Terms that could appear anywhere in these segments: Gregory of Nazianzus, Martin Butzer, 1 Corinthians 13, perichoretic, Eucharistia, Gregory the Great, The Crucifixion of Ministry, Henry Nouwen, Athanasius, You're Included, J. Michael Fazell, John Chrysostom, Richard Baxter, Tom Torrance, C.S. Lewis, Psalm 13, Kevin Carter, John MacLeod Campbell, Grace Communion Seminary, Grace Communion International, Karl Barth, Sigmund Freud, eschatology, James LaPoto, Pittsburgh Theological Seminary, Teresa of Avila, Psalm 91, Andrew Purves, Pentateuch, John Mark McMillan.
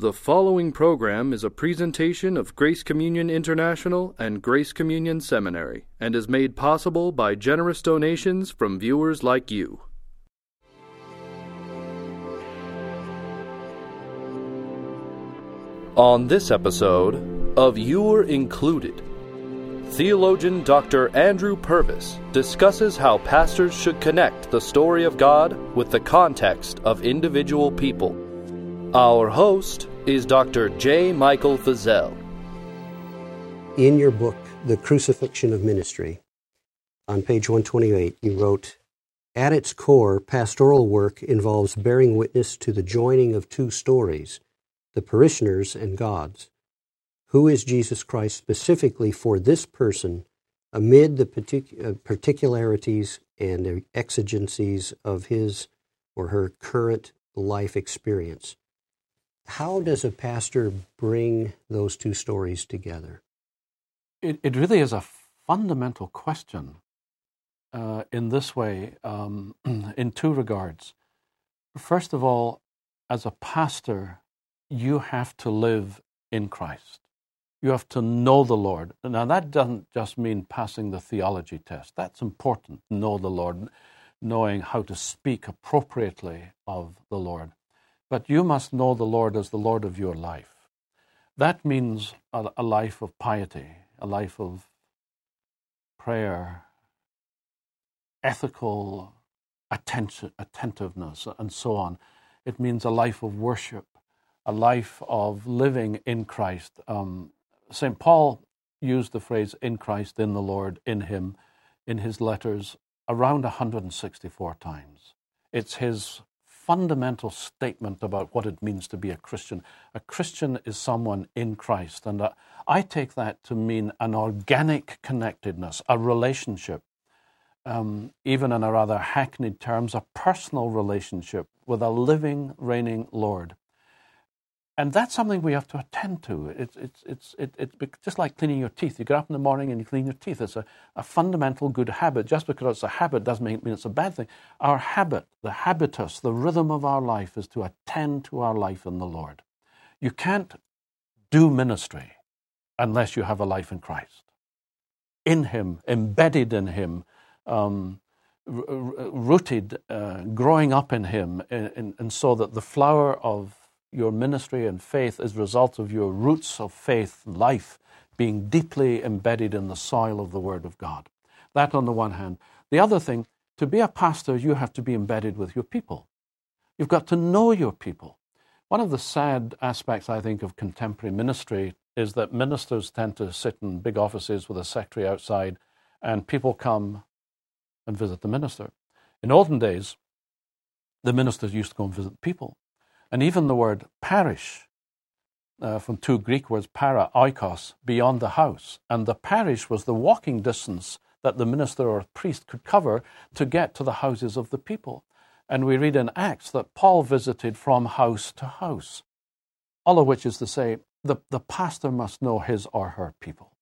The following program is a presentation of Grace Communion International and Grace Communion Seminary, and is made possible by generous donations from viewers like you. On this episode of You're Included, theologian Dr. Andrew Purves discusses how pastors should connect the story of God with the context of individual people. Our host is Dr. J. Michael Fazell. In your book, The Crucifixion of Ministry, on page 128, you wrote, "At its core, pastoral work involves bearing witness to the joining of two stories, the parishioner's and God's. Who is Jesus Christ specifically for this person amid the particularities and exigencies of his or her current life experience?" How does a pastor bring those two stories together? It really is a fundamental question in this way, in two regards. First of all, as a pastor, you have to live in Christ. You have to know the Lord. Now, that doesn't just mean passing the theology test. That's important, know the Lord, knowing how to speak appropriately of the Lord. But you must know the Lord as the Lord of your life. That means a life of piety, a life of prayer, ethical attentiveness, and so on. It means a life of worship, a life of living in Christ. St. Paul used the phrase, in Christ, in the Lord, in him, in his letters, around 164 times. It's his fundamental statement about what it means to be a Christian. A Christian is someone in Christ, and I take that to mean an organic connectedness, a relationship, even in a rather hackneyed terms, a personal relationship with a living, reigning Lord. And that's something we have to attend to. It's just like cleaning your teeth. You get up in the morning and you clean your teeth. It's a fundamental good habit. Just because it's a habit doesn't mean it's a bad thing. Our habit, the habitus, the rhythm of our life is to attend to our life in the Lord. You can't do ministry unless you have a life in Christ. In him, embedded in him, rooted, growing up in him, and so that the flower of your ministry and faith is a result of your roots of faith, life, being deeply embedded in the soil of the Word of God. That on the one hand. The other thing, to be a pastor, you have to be embedded with your people. You've got to know your people. One of the sad aspects, I think, of contemporary ministry is that ministers tend to sit in big offices with a secretary outside, and people come and visit the minister. In olden days, the ministers used to go and visit people. And even the word parish, from two Greek words, para, oikos, beyond the house. And the parish was the walking distance that the minister or priest could cover to get to the houses of the people. And we read in Acts that Paul visited from house to house, all of which is to say the pastor must know his or her people.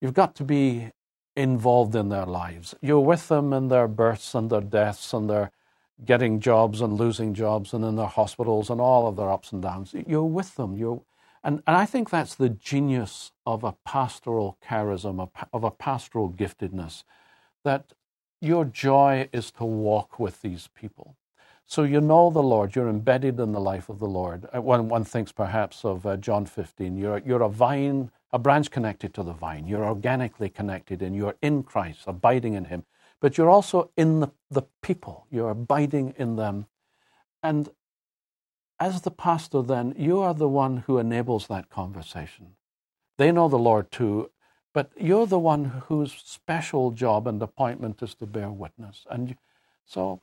You've got to be involved in their lives. You're with them in their births and their deaths and their getting jobs and losing jobs and in their hospitals and all of their ups and downs. You're with them. And I think that's the genius of a pastoral charism, of a pastoral giftedness, that your joy is to walk with these people. So you know the Lord. You're embedded in the life of the Lord. One thinks perhaps of John 15. You're a vine, a branch connected to the vine. You're organically connected and you're in Christ, abiding in him. But you're also in the people. You're abiding in them. And as the pastor then, you are the one who enables that conversation. They know the Lord too, but you're the one whose special job and appointment is to bear witness. And so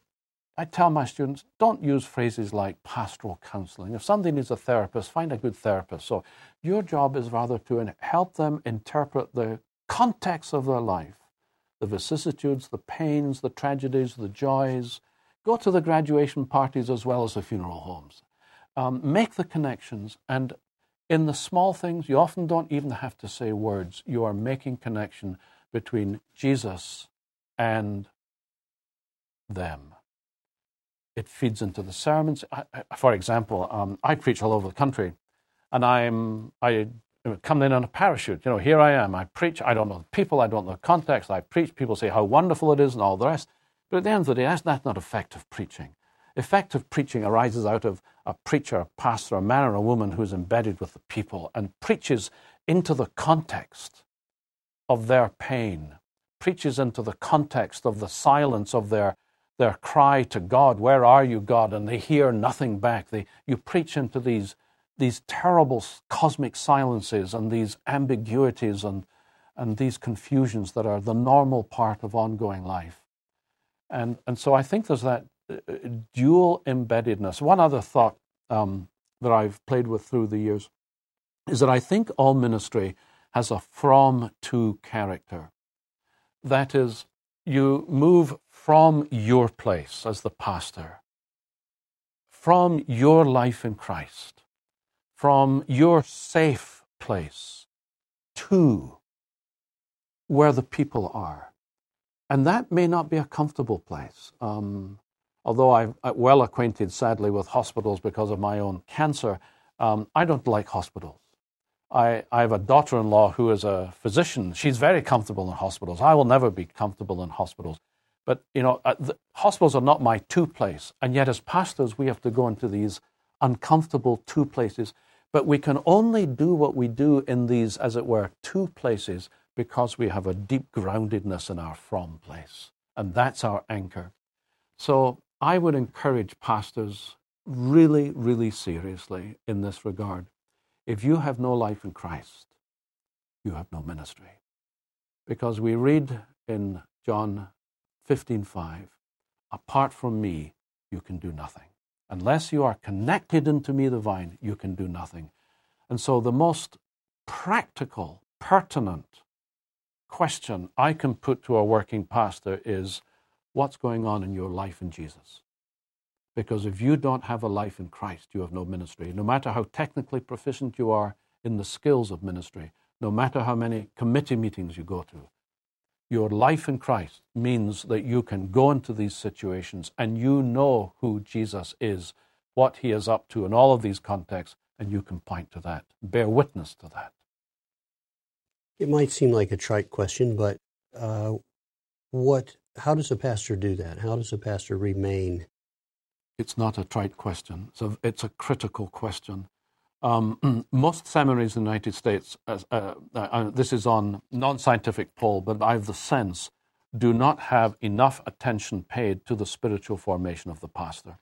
I tell my students, don't use phrases like pastoral counseling. If somebody needs a therapist, find a good therapist. So your job is rather to help them interpret the context of their life, the vicissitudes, the pains, the tragedies, the joys. Go to the graduation parties as well as the funeral homes. Make the connections, and in the small things, you often don't even have to say words. You are making connection between Jesus and them. It feeds into the sermons. For example, I preach all over the country, and I come in on a parachute. You know, here I am. I preach. I don't know the people. I don't know the context. I preach. People say how wonderful it is and all the rest. But at the end of the day, that's not effective preaching. Effective preaching arises out of a preacher, a pastor, a man or a woman who's embedded with the people and preaches into the context of their pain, preaches into the context of the silence of their cry to God, "Where are you, God?" And they hear nothing back. You preach into these terrible cosmic silences and these ambiguities and these confusions that are the normal part of ongoing life. And so I think there's that dual embeddedness. One other thought that I've played with through the years is that I think all ministry has a from to character. That is, you move from your place as the pastor, from your life in Christ, from your safe place to where the people are. And that may not be a comfortable place. Although I'm well acquainted, sadly, with hospitals because of my own cancer, I don't like hospitals. I have a daughter-in-law who is a physician. She's very comfortable in hospitals. I will never be comfortable in hospitals. But, you know, hospitals are not my two place. And yet as pastors, we have to go into these uncomfortable two places. But we can only do what we do in these, as it were, two places because we have a deep groundedness in our from place. And that's our anchor. So I would encourage pastors really, really seriously in this regard. If you have no life in Christ, you have no ministry. Because we read in John 15:5, apart from me, you can do nothing. Unless you are connected into me, the vine, you can do nothing. And so the most practical, pertinent question I can put to a working pastor is, what's going on in your life in Jesus? Because if you don't have a life in Christ, you have no ministry. No matter how technically proficient you are in the skills of ministry, no matter how many committee meetings you go to, your life in Christ means that you can go into these situations and you know who Jesus is, what he is up to in all of these contexts, and you can point to that, bear witness to that. It might seem like a trite question, but how does a pastor do that? How does a pastor remain? It's not a trite question. It's a critical question. Most seminaries in the United States, this is on non-scientific poll, but I have the sense, do not have enough attention paid to the spiritual formation of the pastor,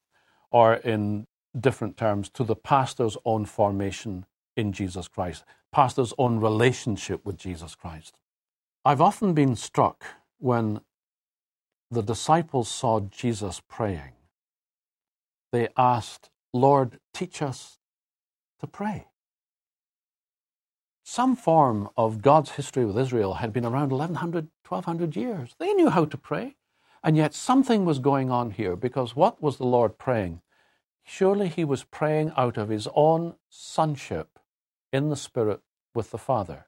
or in different terms, to the pastor's own formation in Jesus Christ, pastor's own relationship with Jesus Christ. I've often been struck when the disciples saw Jesus praying. They asked, "Lord, teach us to pray." Some form of God's history with Israel had been around 1,100, 1,200 years. They knew how to pray. And yet something was going on here, because what was the Lord praying? Surely he was praying out of his own sonship in the Spirit with the Father.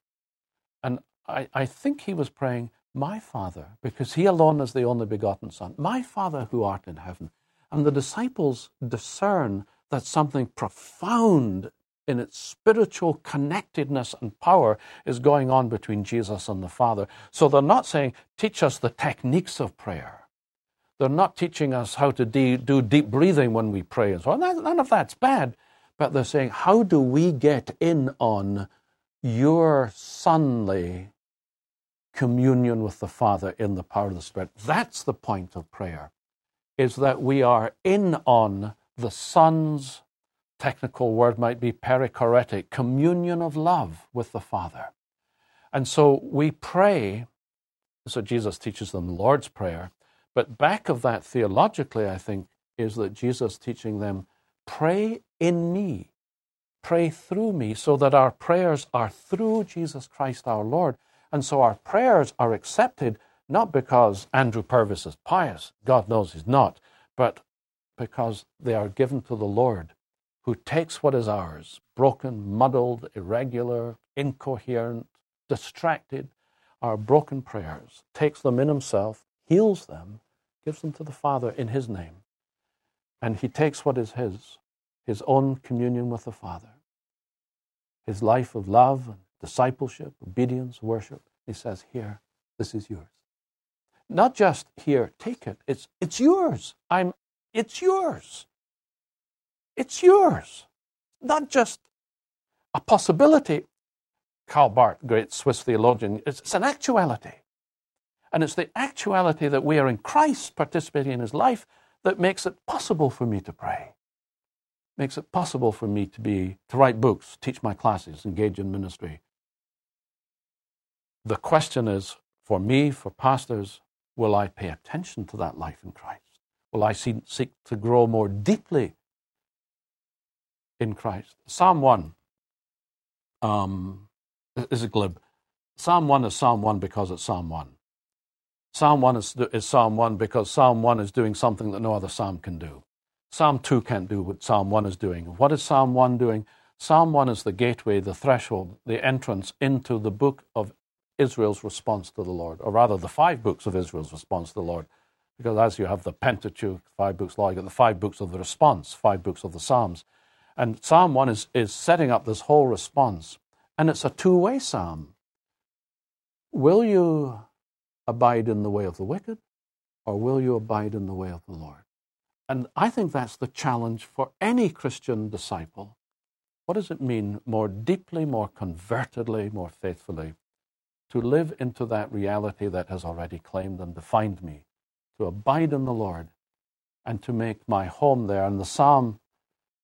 And I think he was praying, "My Father," because he alone is the only begotten Son. "My Father who art in heaven." And the disciples discern that something profound in its spiritual connectedness and power is going on between Jesus and the Father. So they're not saying, "Teach us the techniques of prayer." They're not teaching us how to do deep breathing when we pray and so on. None of that's bad. But they're saying, how do we get in on your sonly communion with the Father in the power of the Spirit? That's the point of prayer, is that we are in on the Son's, technical word might be perichoretic, communion of love with the Father. And so we pray, so Jesus teaches them the Lord's Prayer, but back of that theologically, I think, is that Jesus teaching them, pray in me, pray through me, so that our prayers are through Jesus Christ our Lord. And so our prayers are accepted not because Andrew Purves is pious, God knows he's not, but because they are given to the Lord, who takes what is ours, broken, muddled, irregular, incoherent, distracted, our broken prayers, takes them in himself, heals them, gives them to the Father in his name. And he takes what is his own communion with the Father, his life of love, discipleship, obedience, worship. He says, here, this is yours. Not just here, take it. It's yours. It's yours. It's yours. Not just a possibility. Karl Barth, great Swiss theologian, it's an actuality. And it's the actuality that we are in Christ, participating in his life, that makes it possible for me to pray, makes it possible for me to write books, teach my classes, engage in ministry. The question is, for me, for pastors, will I pay attention to that life in Christ? Will I seek to grow more deeply in Christ? Psalm 1 is a glib. Psalm 1 is Psalm 1 because it's Psalm 1. Psalm 1 is Psalm 1 because Psalm 1 is doing something that no other psalm can do. Psalm 2 can't do what Psalm 1 is doing. What is Psalm 1 doing? Psalm 1 is the gateway, the threshold, the entrance into the book of Israel's response to the Lord, or rather the five books of Israel's response to the Lord. Because as you have the Pentateuch, five books law, you get the five books of the response, five books of the Psalms. And Psalm 1 is setting up this whole response. And it's a two-way psalm. Will you abide in the way of the wicked, or will you abide in the way of the Lord? And I think that's the challenge for any Christian disciple. What does it mean more deeply, more convertedly, more faithfully to live into that reality that has already claimed and defined me, to abide in the Lord and to make my home there? And the psalm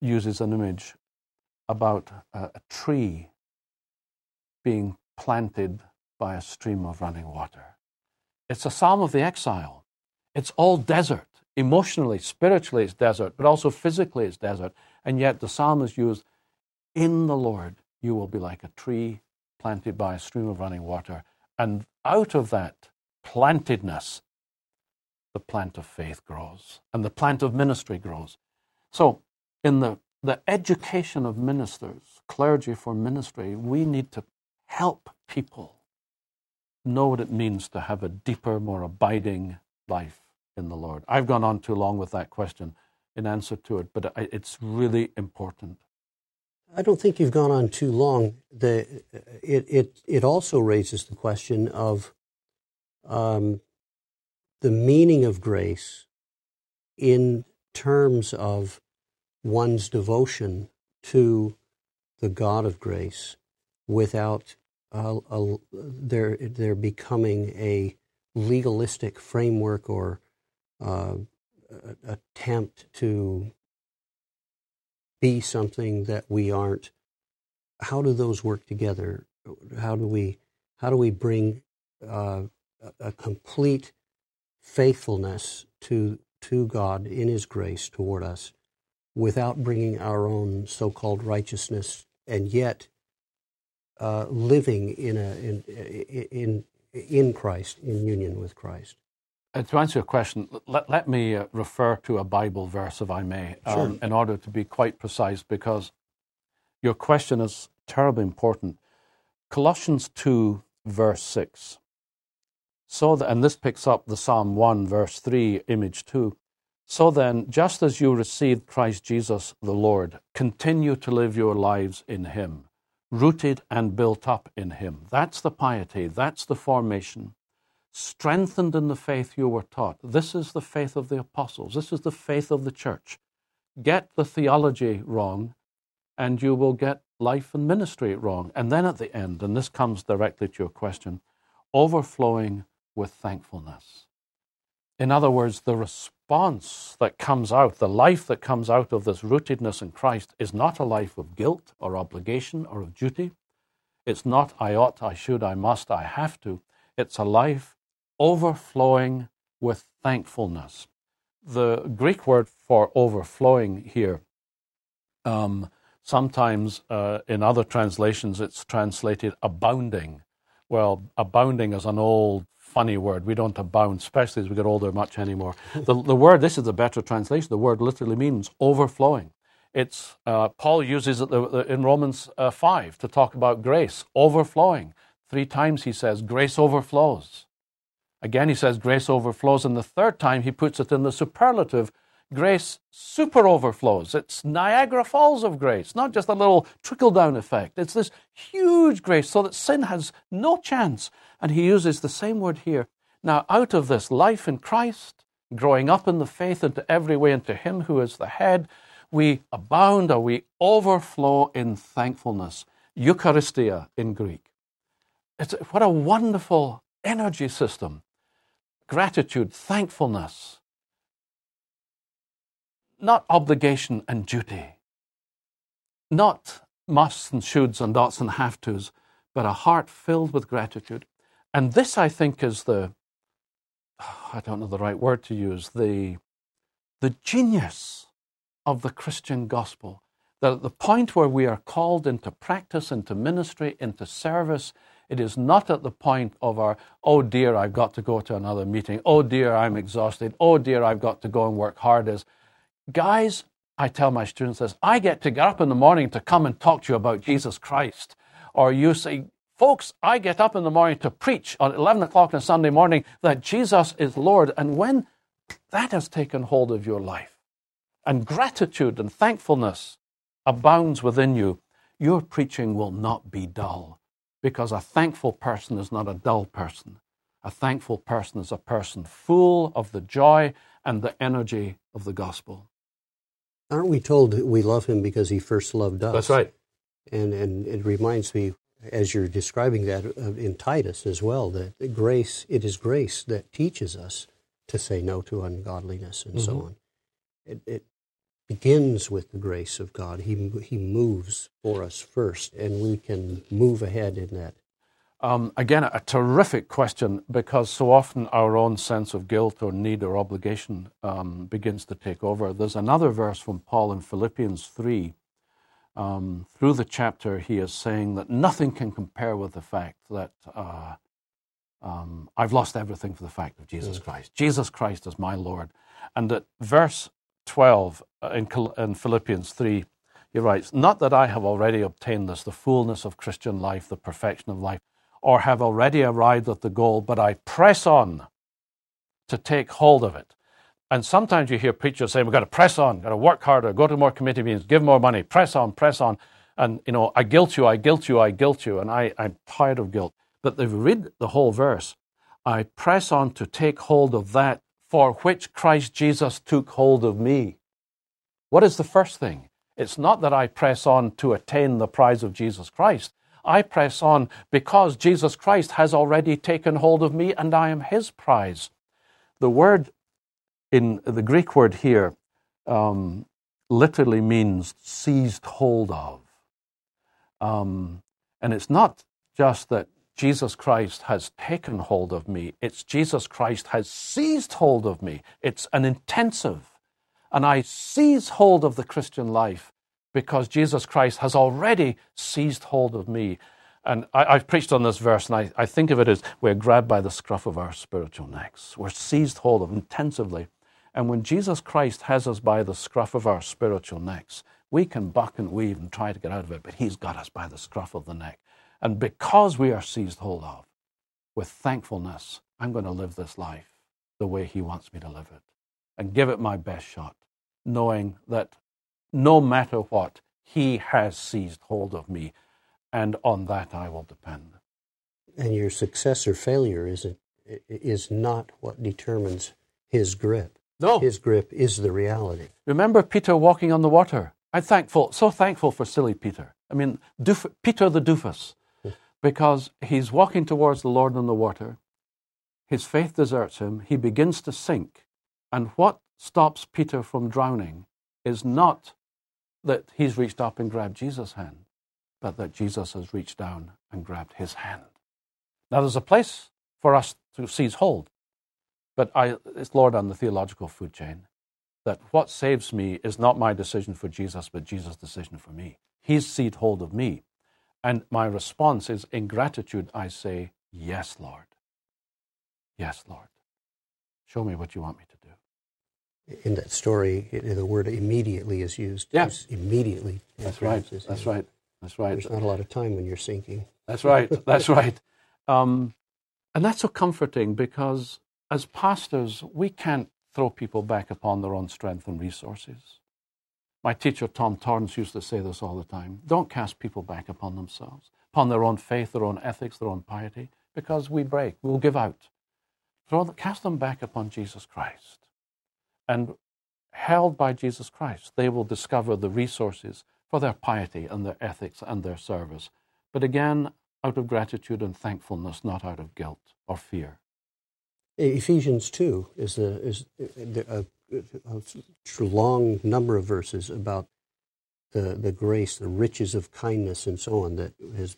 uses an image about a tree being planted by a stream of running water. It's a psalm of the exile. It's all desert. Emotionally, spiritually, it's desert, but also physically, it's desert. And yet the psalm is used, in the Lord, you will be like a tree planted by a stream of running water. And out of that plantedness, the plant of faith grows, and the plant of ministry grows. So in the education of ministers, clergy for ministry, we need to help people know what it means to have a deeper, more abiding life in the Lord. I've gone on too long with that question in answer to it, but it's really important. I don't think you've gone on too long. It also raises the question of the meaning of grace in terms of one's devotion to the God of grace without there becoming a legalistic framework or attempt to be something that we aren't. How do those work together? How do we bring a complete faithfulness to God in His grace toward us, without bringing our own so-called righteousness, and yet living in Christ, in union with Christ? To answer your question, let me refer to a Bible verse, if I may, sure, in order to be quite precise, because your question is terribly important. Colossians 2, verse 6. So that, and this picks up the Psalm 1, verse 3, image 2. So then, just as you received Christ Jesus the Lord, continue to live your lives in Him, rooted and built up in Him. That's the piety. That's the formation. Strengthened in the faith you were taught. This is the faith of the apostles. This is the faith of the church. Get the theology wrong, and you will get life and ministry wrong. And then at the end, and this comes directly to your question, overflowing with thankfulness. In other words, the response that comes out, the life that comes out of this rootedness in Christ is not a life of guilt or obligation or of duty. It's not I ought, I should, I must, I have to. It's a life overflowing with thankfulness. The Greek word for overflowing here, sometimes in other translations it's translated abounding. Well, abounding is an old, funny word. We don't abound, especially as we get older, much anymore. The word, this is a better translation, the word literally means overflowing. It's Paul uses it in Romans 5 to talk about grace, overflowing. 3 times he says, grace overflows. Again, he says, grace overflows. And the third time, he puts it in the superlative, grace super overflows. It's Niagara Falls of grace, not just a little trickle-down effect. It's this huge grace so that sin has no chance. And he uses the same word here. Now, out of this life in Christ, growing up in the faith into every way into him who is the head, we abound or we overflow in thankfulness. Eucharistia in Greek. What a wonderful energy system. Gratitude, thankfulness. Not obligation and duty. Not musts and shoulds and oughts and have-tos, but a heart filled with gratitude. And this, I think, is the, I don't know the right word to use, the genius of the Christian gospel, that at the point where we are called into practice, into ministry, into service, it is not at the point of our, oh dear, I've got to go to another meeting, oh dear, I'm exhausted, oh dear, I've got to go and work hard. As guys, I tell my students this, I get to get up in the morning to come and talk to you about Jesus Christ. Or you say, folks, I get up in the morning to preach on 11 o'clock on Sunday morning that Jesus is Lord. And when that has taken hold of your life, and gratitude and thankfulness abounds within you, your preaching will not be dull, because a thankful person is not a dull person. A thankful person is a person full of the joy and the energy of the gospel. Aren't we told that we love him because he first loved us? That's right. And it reminds me, as you're describing that, in Titus as well, that grace, it is grace that teaches us to say no to ungodliness and so on. It begins with the grace of God. He moves for us first, and we can move ahead in that. Again, a terrific question, because so often our own sense of guilt or need or obligation begins to take over. There's another verse from Paul in Philippians 3. Through the chapter, he is saying that nothing can compare with the fact that I've lost everything for the fact of Jesus Christ. Jesus Christ is my Lord. And that verse 12 in Philippians 3, he writes, "Not that I have already obtained this, the fullness of Christian life, the perfection of life, or have already arrived at the goal, but I press on to take hold of it." And sometimes you hear preachers saying, "We've got to press on, got to work harder, go to more committee meetings, give more money, press on, press on." And, you know, "I guilt you, I guilt you, I guilt you," and I'm tired of guilt. But they've read the whole verse. I press on to take hold of that for which Christ Jesus took hold of me. What is the first thing? It's not that I press on to attain the prize of Jesus Christ. I press on because Jesus Christ has already taken hold of me and I am his prize. The word, in the Greek word here, literally means seized hold of. And it's not just that Jesus Christ has taken hold of me. It's Jesus Christ has seized hold of me. It's an intensive. And I seize hold of the Christian life because Jesus Christ has already seized hold of me. And I've preached on this verse, and I think of it as we're grabbed by the scruff of our spiritual necks. We're seized hold of intensively. And when Jesus Christ has us by the scruff of our spiritual necks, we can buck and weave and try to get out of it, but he's got us by the scruff of the neck. And because we are seized hold of, with thankfulness, I'm going to live this life the way he wants me to live it and give it my best shot, knowing that no matter what, he has seized hold of me, and on that I will depend. And your success or failure is not what determines his grip. No. His grip is the reality. Remember Peter walking on the water? I'm thankful, so thankful for silly Peter. I mean, Peter the doofus. Because he's walking towards the Lord on the water, his faith deserts him, he begins to sink, and what stops Peter from drowning is not that he's reached up and grabbed Jesus' hand, but that Jesus has reached down and grabbed his hand. Now there's a place for us to seize hold, but it's Lord on the theological food chain, that what saves me is not my decision for Jesus, but Jesus' decision for me. He's seized hold of me. And my response is, in gratitude, I say, "Yes, Lord. Yes, Lord. Show me what you want me to do." In that story, the word immediately is used. Yes. Immediately. That's right. That's right. That's right. There's not a lot of time when you're sinking. That's right. That's right. And that's so comforting, because as pastors, we can't throw people back upon their own strength and resources. My teacher, Tom Torrance, used to say this all the time. Don't cast people back upon themselves, upon their own faith, their own ethics, their own piety, because we break, we'll give out. Cast them back upon Jesus Christ. And held by Jesus Christ, they will discover the resources for their piety and their ethics and their service. But again, out of gratitude and thankfulness, not out of guilt or fear. Ephesians 2 is a long number of verses about the grace, the riches of kindness, and so on that has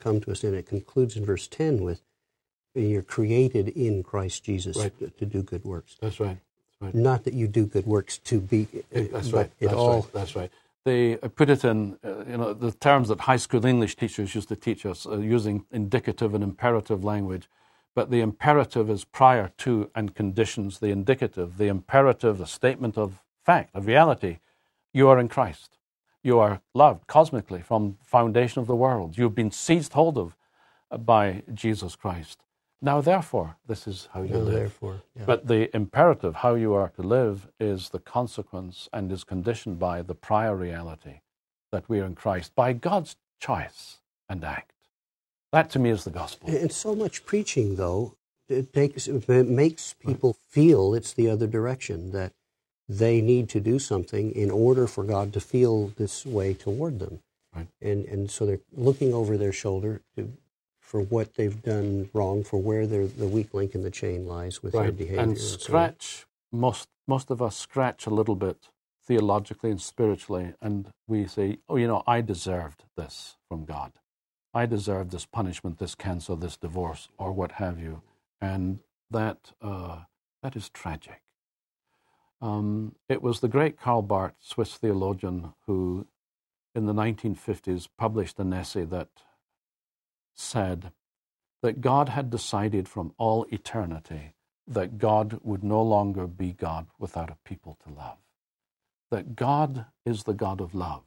come to us. And it concludes in verse 10 with, you're created in Christ Jesus to do good works. That's right. That's right. Not that you do good works to be. That's right. They put it in, the terms that high school English teachers used to teach us, using indicative and imperative language. But the imperative is prior to and conditions the indicative. The imperative, a statement of fact, of reality. You are in Christ. You are loved cosmically from the foundation of the world. You've been seized hold of by Jesus Christ. Now, therefore, this is how you live. Therefore, yeah. But the imperative, how you are to live, is the consequence and is conditioned by the prior reality that we are in Christ, by God's choice and act. That, to me, is the gospel. And so much preaching, though, it makes people feel it's the other direction, that they need to do something in order for God to feel this way toward them. Right. And so they're looking over their shoulder for what they've done wrong, for where the weak link in the chain lies with their behavior. And most of us scratch a little bit theologically and spiritually, and we say, oh, I deserved this from God. I deserved this punishment, this cancer, this divorce, or what have you. And that is tragic. It was the great Karl Barth, Swiss theologian, who in the 1950s published an essay that said that God had decided from all eternity that God would no longer be God without a people to love, that God is the God of love.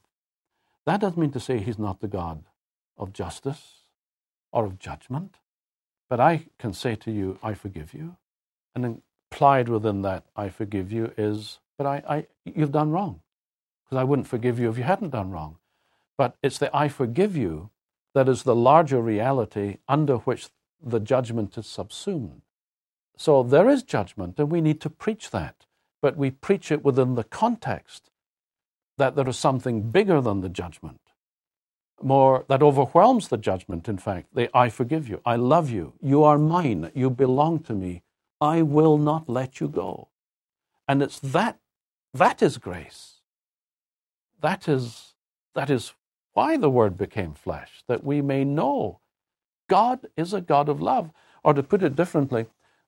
That doesn't mean to say he's not the God of justice or of judgment, but I can say to you, I forgive you, and implied within that I forgive you is, but you've done wrong, because I wouldn't forgive you if you hadn't done wrong. But it's the I forgive you that is the larger reality under which the judgment is subsumed. So there is judgment, and we need to preach that. But we preach it within the context that there is something bigger than the judgment, more that overwhelms the judgment, in fact. The I forgive you, I love you, you are mine, you belong to me, I will not let you go. And it's that is grace. That is why the Word became flesh, that we may know God is a God of love. Or to put it differently,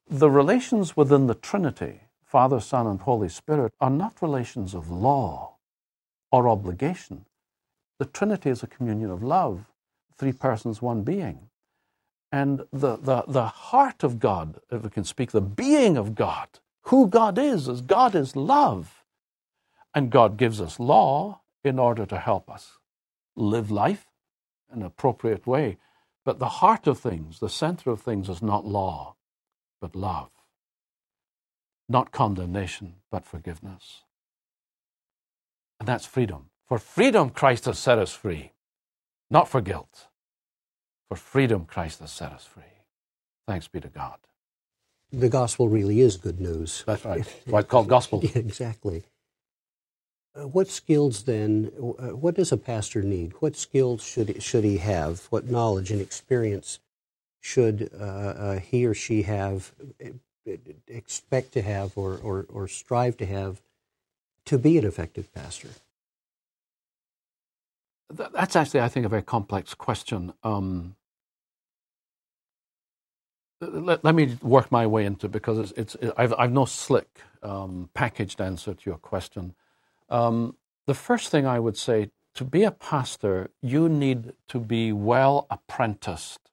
the relations within the Trinity, Father, Son, and Holy Spirit, are not relations of law or obligation. The Trinity is a communion of love, three persons, one being. And the heart of God, if we can speak, the being of God, who God is God is love. And God gives us law in order to help us live life in an appropriate way. But the heart of things, the center of things, is not law, but love. Not condemnation, but forgiveness. And that's freedom. For freedom, Christ has set us free. Not for guilt. For freedom, Christ has set us free. Thanks be to God. The gospel really is good news. That's right. Why it's called gospel. Exactly. What skills then, what does a pastor need? What skills should he have? What knowledge and experience should he or she have, expect to have, or strive to have to be an effective pastor? That's actually, I think, a very complex question. Let me work my way into it, because I've no slick packaged answer to your question. The first thing I would say, to be a pastor, you need to be well apprenticed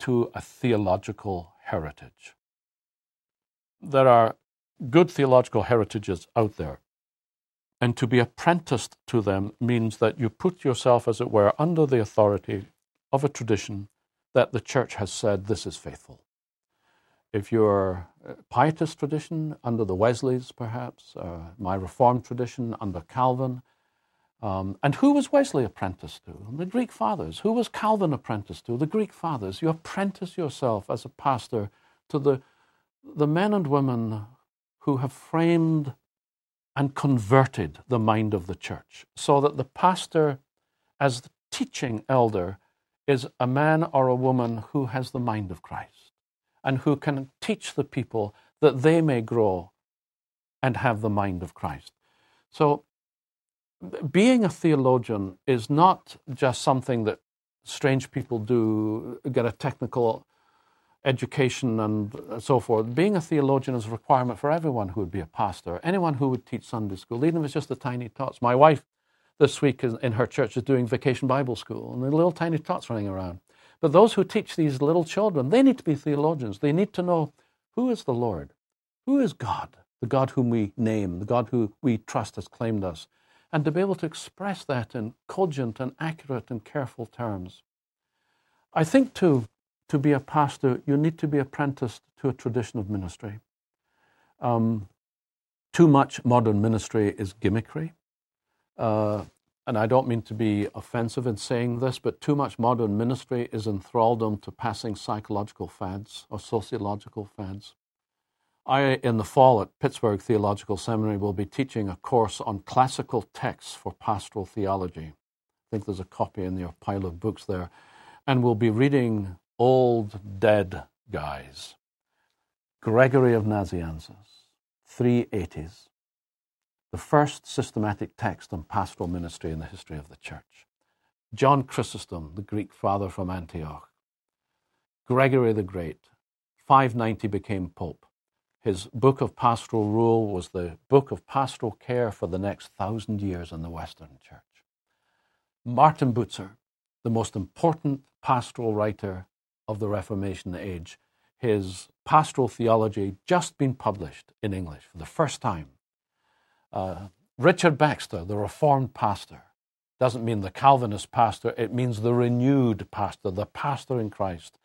to a theological heritage. There are good theological heritages out there, and to be apprenticed to them means that you put yourself, as it were, under the authority of a tradition that the church has said, this is faithful. If you're Pietist tradition, under the Wesleys perhaps, my Reformed tradition under Calvin. And who was Wesley apprenticed to? The Greek fathers. Who was Calvin apprenticed to? The Greek fathers. You apprentice yourself as a pastor to the men and women who have framed and converted the mind of the church, so that the pastor, as the teaching elder, is a man or a woman who has the mind of Christ and who can teach the people that they may grow and have the mind of Christ. So being a theologian is not just something that strange people do, get a technical education and so forth. Being a theologian is a requirement for everyone who would be a pastor, anyone who would teach Sunday school, even if it's just the tiny tots. My wife this week in her church is doing Vacation Bible School, and the little tiny tots running around. But those who teach these little children, they need to be theologians. They need to know, who is the Lord? Who is God? The God whom we name, the God who we trust has claimed us. And to be able to express that in cogent and accurate and careful terms. I think, too, to be a pastor, you need to be apprenticed to a tradition of ministry. Too much modern ministry is gimmickry. And I don't mean to be offensive in saying this, but too much modern ministry is enthralledom to passing psychological fads or sociological fads. I, in the fall at Pittsburgh Theological Seminary, will be teaching a course on classical texts for pastoral theology. I think there's a copy in your pile of books there. And we'll be reading old, dead guys. Gregory of Nazianzus, 380s. The first systematic text on pastoral ministry in the history of the church. John Chrysostom, the Greek father from Antioch. Gregory the Great, 590 became pope. His book of pastoral rule was the book of pastoral care for the next 1,000 years in the Western church. Martin Butzer, the most important pastoral writer of the Reformation age. His pastoral theology just been published in English for the first time. Richard Baxter, the Reformed pastor, doesn't mean the Calvinist pastor, it means the renewed pastor, the pastor in Christ,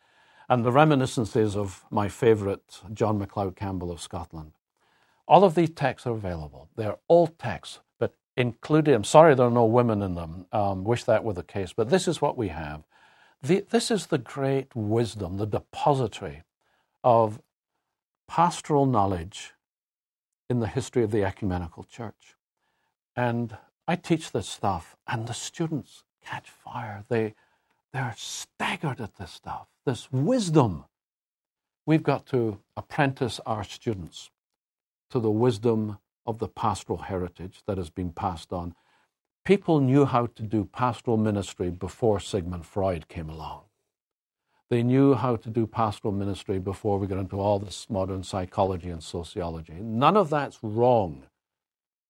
and the reminiscences of my favorite, John MacLeod Campbell of Scotland. All of these texts are available. They're old texts, but including, I'm sorry there are no women in them, wish that were the case, but this is what we have. This is the great wisdom, the depository of pastoral knowledge in the history of the ecumenical church. And I teach this stuff, and the students catch fire. They're staggered at this stuff, this wisdom. We've got to apprentice our students to the wisdom of the pastoral heritage that has been passed on. People knew how to do pastoral ministry before Sigmund Freud came along. They knew how to do pastoral ministry before we got into all this modern psychology and sociology. None of that's wrong,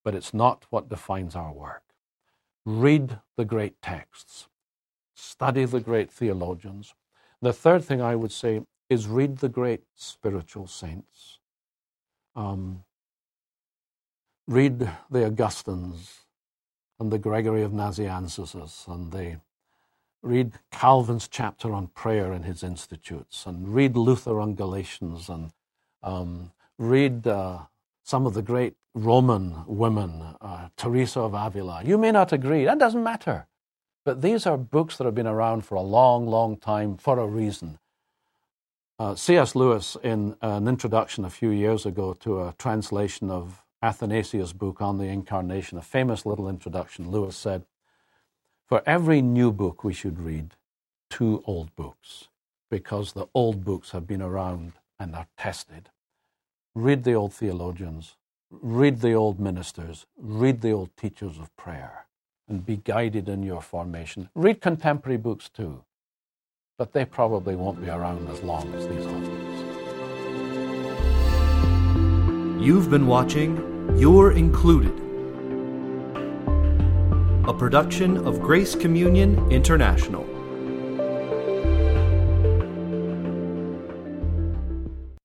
but it's not what defines our work. Read the great texts. Study the great theologians. The third thing I would say is read the great spiritual saints. Read the Augustines and the Gregory of Nazianzus and the read Calvin's chapter on prayer in his Institutes, and read Luther on Galatians, and read some of the great Roman women, Teresa of Avila. You may not agree, that doesn't matter. But these are books that have been around for a long, long time for a reason. C.S. Lewis, in an introduction a few years ago to a translation of Athanasius' book on the Incarnation, a famous little introduction, Lewis said, "For every new book we should read 2 old books, because the old books have been around and are tested." Read the old theologians, read the old ministers, read the old teachers of prayer, and be guided in your formation. Read contemporary books too, but they probably won't be around as long as these old books. You've been watching You're Included, a production of Grace Communion International.